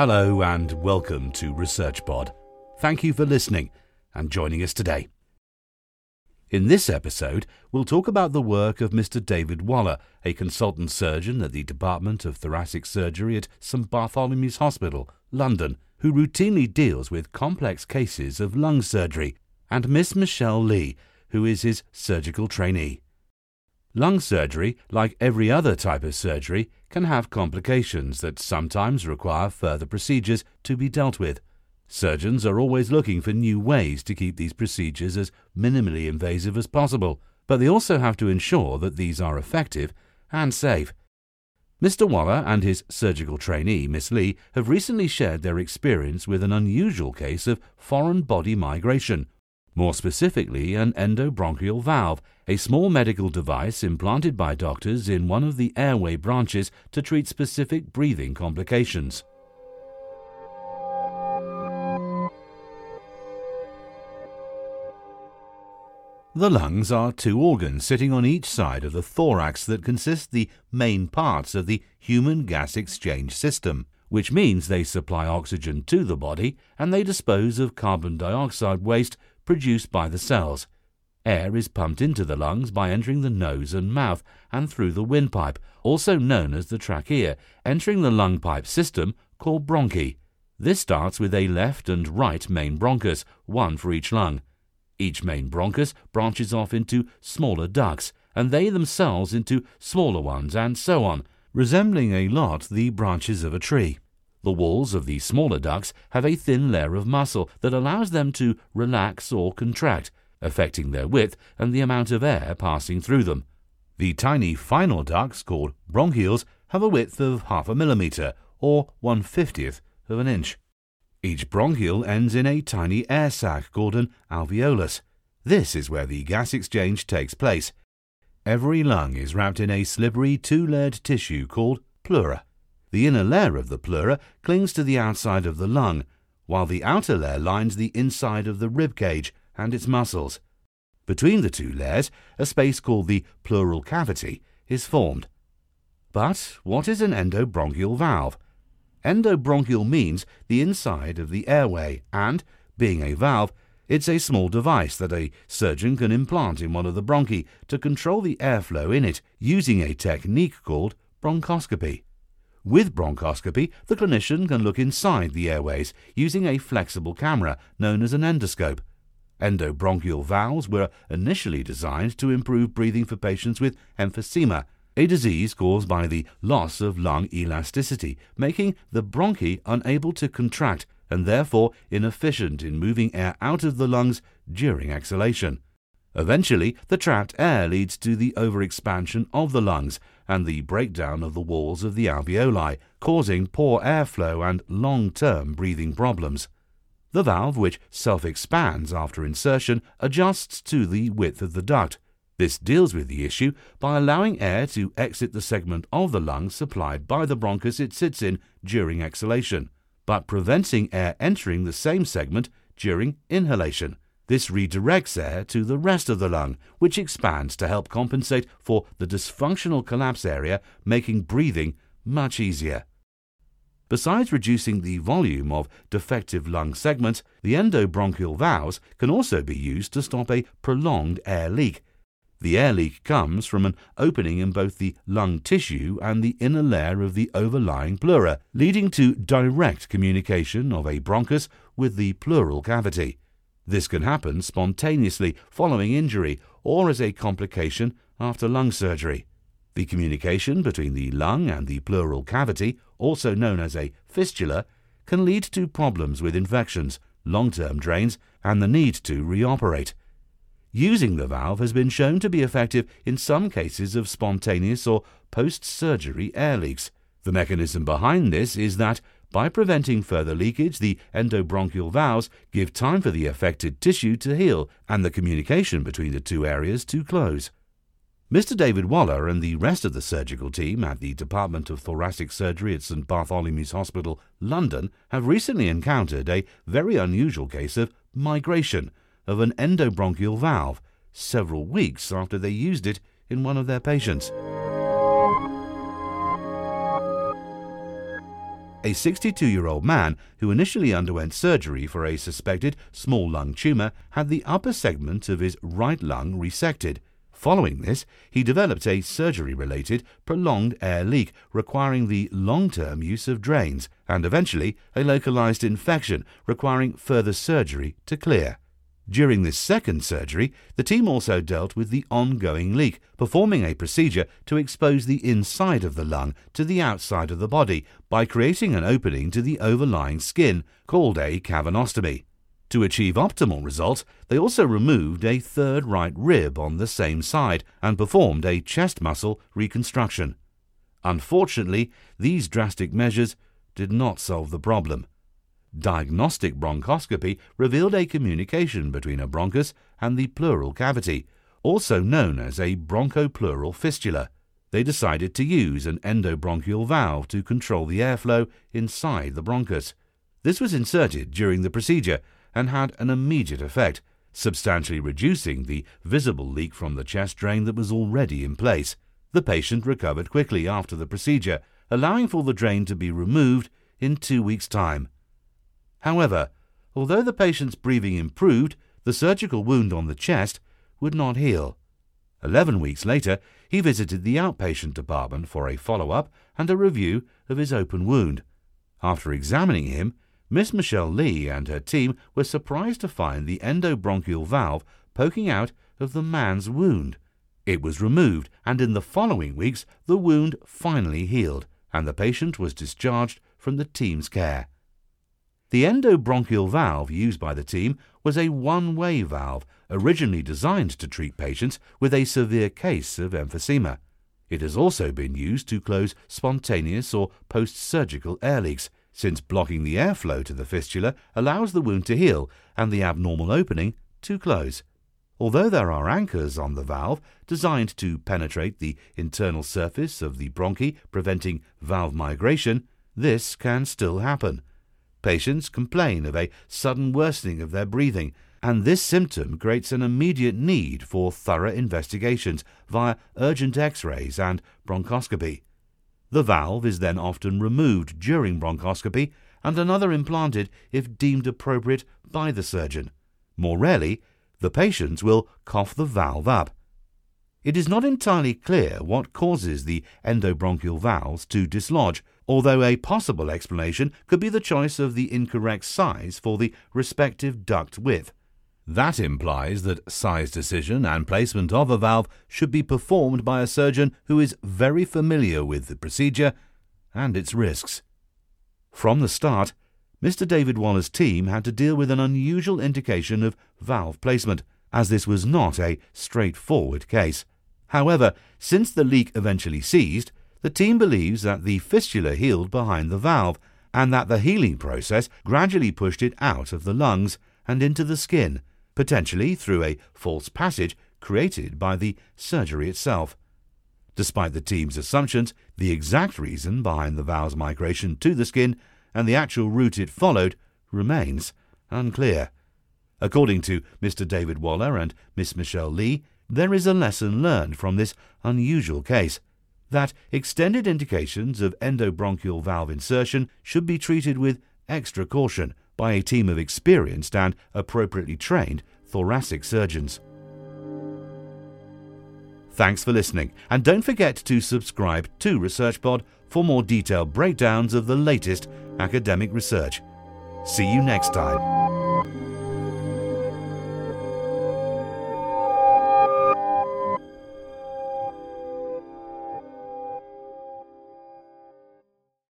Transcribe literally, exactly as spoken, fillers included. Hello and welcome to ResearchPod. Thank you for listening and joining us today. In this episode, we'll talk about the work of Mister David Waller, a consultant surgeon at the Department of Thoracic Surgery at Saint Bartholomew's Hospital, London, who routinely deals with complex cases of lung surgery, and Miss Michelle Lee, who is his surgical trainee. Lung surgery, like every other type of surgery, can have complications that sometimes require further procedures to be dealt with. Surgeons are always looking for new ways to keep these procedures as minimally invasive as possible, but they also have to ensure that these are effective and safe. Mister Waller and his surgical trainee, Miss Lee, have recently shared their experience with an unusual case of foreign body migration, more specifically an endobronchial valve, a small medical device implanted by doctors in one of the airway branches to treat specific breathing complications. The lungs are two organs sitting on each side of the thorax that consist the main parts of the human gas exchange system, which means they supply oxygen to the body and they dispose of carbon dioxide waste produced by the cells. Air is pumped into the lungs by entering the nose and mouth and through the windpipe, also known as the trachea, entering the lung pipe system called bronchi. This starts with a left and right main bronchus, one for each lung. Each main bronchus branches off into smaller ducts, and they themselves into smaller ones, and so on, resembling a lot the branches of a tree. The walls of the smaller ducts have a thin layer of muscle that allows them to relax or contract, affecting their width and the amount of air passing through them. The tiny final ducts, called bronchioles, have a width of half a millimeter, or one fiftieth of an inch. Each bronchiole ends in a tiny air sac called an alveolus. This is where the gas exchange takes place. Every lung is wrapped in a slippery two-layered tissue called pleura. The inner layer of the pleura clings to the outside of the lung, while the outer layer lines the inside of the rib cage and its muscles. Between the two layers, a space called the pleural cavity is formed. But what is an endobronchial valve? Endobronchial means the inside of the airway and, being a valve, it's a small device that a surgeon can implant in one of the bronchi to control the airflow in it using a technique called bronchoscopy. With bronchoscopy, the clinician can look inside the airways using a flexible camera known as an endoscope. Endobronchial valves were initially designed to improve breathing for patients with emphysema, a disease caused by the loss of lung elasticity, making the bronchi unable to contract and therefore inefficient in moving air out of the lungs during exhalation. Eventually, the trapped air leads to the overexpansion of the lungs and the breakdown of the walls of the alveoli, causing poor airflow and long-term breathing problems. The valve, which self-expands after insertion, adjusts to the width of the duct. This deals with the issue by allowing air to exit the segment of the lung supplied by the bronchus it sits in during exhalation, but preventing air entering the same segment during inhalation. This redirects air to the rest of the lung, which expands to help compensate for the dysfunctional collapse area, making breathing much easier. Besides reducing the volume of defective lung segments, the endobronchial valves can also be used to stop a prolonged air leak. The air leak comes from an opening in both the lung tissue and the inner layer of the overlying pleura, leading to direct communication of a bronchus with the pleural cavity. This can happen spontaneously following injury or as a complication after lung surgery. The communication between the lung and the pleural cavity, also known as a fistula, can lead to problems with infections, long-term drains, and the need to reoperate. Using the valve has been shown to be effective in some cases of spontaneous or post-surgery air leaks. The mechanism behind this is that, by preventing further leakage, the endobronchial valves give time for the affected tissue to heal and the communication between the two areas to close. Mister David Waller and the rest of the surgical team at the Department of Thoracic Surgery at Saint Bartholomew's Hospital, London, have recently encountered a very unusual case of migration of an endobronchial valve several weeks after they used it in one of their patients. a sixty-two-year-old man who initially underwent surgery for a suspected small lung tumour had the upper segment of his right lung resected. Following this, he developed a surgery-related prolonged air leak requiring the long-term use of drains and eventually a localized infection requiring further surgery to clear. During this second surgery, the team also dealt with the ongoing leak, performing a procedure to expose the inside of the lung to the outside of the body by creating an opening to the overlying skin, called a cavernostomy. To achieve optimal results, they also removed a third right rib on the same side and performed a chest muscle reconstruction. Unfortunately, these drastic measures did not solve the problem. Diagnostic bronchoscopy revealed a communication between a bronchus and the pleural cavity, also known as a bronchopleural fistula. They decided to use an endobronchial valve to control the airflow inside the bronchus. This was inserted during the procedure and had an immediate effect, substantially reducing the visible leak from the chest drain that was already in place. The patient recovered quickly after the procedure, allowing for the drain to be removed in two weeks' time. However, although the patient's breathing improved, the surgical wound on the chest would not heal. Eleven weeks later, he visited the outpatient department for a follow-up and a review of his open wound. After examining him, Miss Michelle Lee and her team were surprised to find the endobronchial valve poking out of the man's wound. It was removed, and in the following weeks, the wound finally healed, and the patient was discharged from the team's care. The endobronchial valve used by the team was a one-way valve originally designed to treat patients with a severe case of emphysema. It has also been used to close spontaneous or post-surgical air leaks, since blocking the airflow to the fistula allows the wound to heal and the abnormal opening to close. Although there are anchors on the valve designed to penetrate the internal surface of the bronchi, preventing valve migration, this can still happen. Patients complain of a sudden worsening of their breathing, and this symptom creates an immediate need for thorough investigations via urgent X-rays and bronchoscopy. The valve is then often removed during bronchoscopy and another implanted if deemed appropriate by the surgeon. More rarely, the patients will cough the valve up. It is not entirely clear what causes the endobronchial valves to dislodge, although a possible explanation could be the choice of the incorrect size for the respective duct width. That implies that size decision and placement of a valve should be performed by a surgeon who is very familiar with the procedure and its risks. From the start, Mister David Waller's team had to deal with an unusual indication of valve placement, as this was not a straightforward case. However, since the leak eventually ceased, the team believes that the fistula healed behind the valve and that the healing process gradually pushed it out of the lungs and into the skin, potentially through a false passage created by the surgery itself. Despite the team's assumptions, the exact reason behind the valve's migration to the skin and the actual route it followed remains unclear. According to Mister David Waller and Miss Michelle Lee, there is a lesson learned from this unusual case, that extended indications of endobronchial valve insertion should be treated with extra caution by a team of experienced and appropriately trained thoracic surgeons. Thanks for listening, and don't forget to subscribe to ResearchPod for more detailed breakdowns of the latest academic research. See you next time.